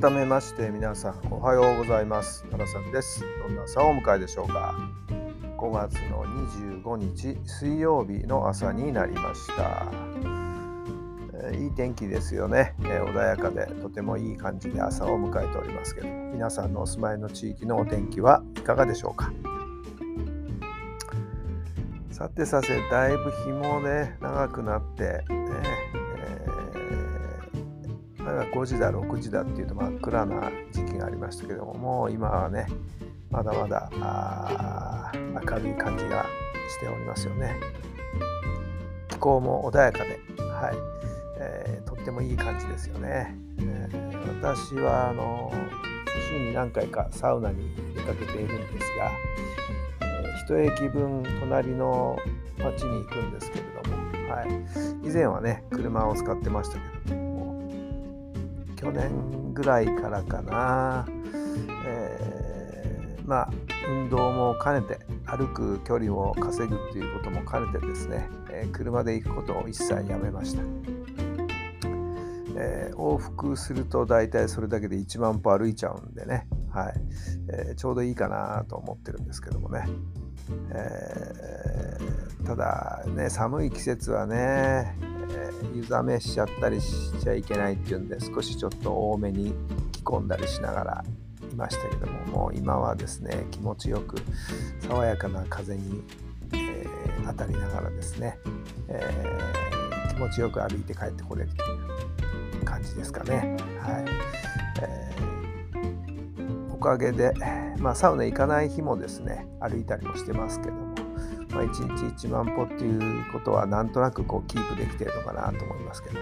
改めまして皆さんおはようございます。原さんです。どんな朝をお迎えでしょうか。5月の25日水曜日の朝になりました。いい天気ですよね。穏やかでとてもいい感じで朝を迎えておりますけど、皆さんのお住まいの地域のお天気はいかがでしょうか。さてだいぶ日もね長くなってね、5時だ6時だっていうと真っ暗な時期がありましたけども、もう今はねまだまだ明るい感じがしておりますよね。気候も穏やかで、とってもいい感じですよね。私は週に何回かサウナに出かけているんですが、1駅分隣の町に行くんですけれども、以前はね車を使ってましたけども、去年ぐらいからかな、運動も兼ねて歩く距離を稼ぐということも兼ねてですね、車で行くことを一切やめました。往復するとだいたいそれだけで1万歩歩いちゃうんでね、ちょうどいいかなと思ってるんですけどもね、ただね寒い季節はね湯冷めしちゃったりしちゃいけないっていうんで、少しちょっと多めに着込んだりしながらいましたけども、もう今はですね気持ちよく爽やかな風に、当たりながらですね、気持ちよく歩いて帰ってこれるという感じですかね。おかげで、サウナ行かない日もですね歩いたりもしてますけども、1日1万歩っていうことはなんとなくこうキープできているのかなと思いますけども、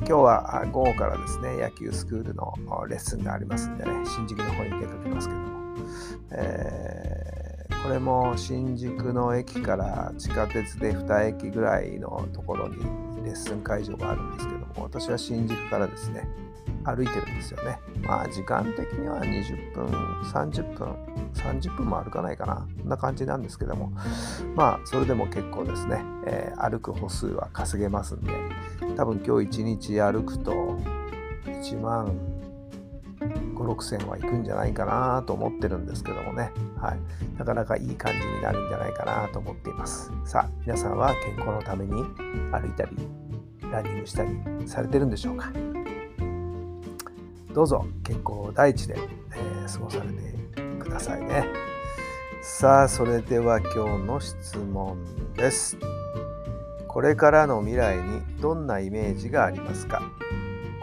今日は午後からですね野球スクールのレッスンがありますんでね、新宿の方に出かけますけども、これも新宿の駅から地下鉄で2駅ぐらいのところにレッスン会場があるんですけども、私は新宿からですね歩いてるんですよね。時間的には20分30分も歩かないかな、こんな感じなんですけども、それでも結構ですね、歩く歩数は稼げますんで、多分今日1日歩くと1万5、6千はいくんじゃないかなと思ってるんですけどもね、なかなかいい感じになるんじゃないかなと思っています。さあ皆さんは健康のために歩いたりランニングしたりされてるんでしょうか。どうぞ健康を第一で、過ごされてくださいね。さあそれでは今日の質問です。これからの未来にどんなイメージがありますか。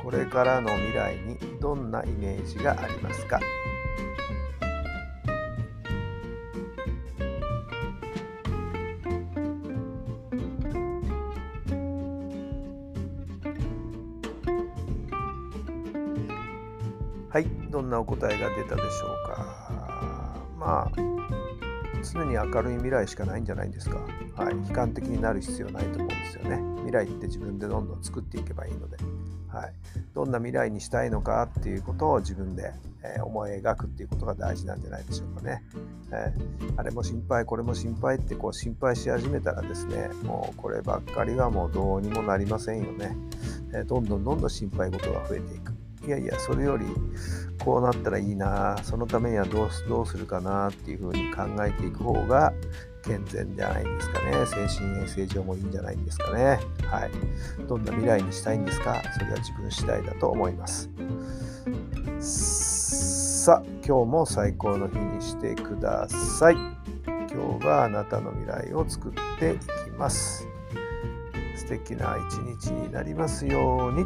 これからの未来にどんなイメージがありますか。どんなお答えが出たでしょうか。常に明るい未来しかないんじゃないですか。悲観的になる必要ないと思うんですよね。未来って自分でどんどん作っていけばいいので、どんな未来にしたいのかっていうことを自分で思い描くっていうことが大事なんじゃないでしょうかね。あれも心配これも心配ってこう心配し始めたらですね、もうこればっかりはもうどうにもなりませんよね。どんどん心配事が増えていく。それよりこうなったらいいな、そのためにはどうするかなっていうふうに考えていく方が健全じゃないですかね。精神衛生上もいいんじゃないですかね。どんな未来にしたいんですか。それは自分次第だと思います。さあ今日も最高の日にしてください。今日はあなたの未来を作っていきます。素敵な一日になりますように。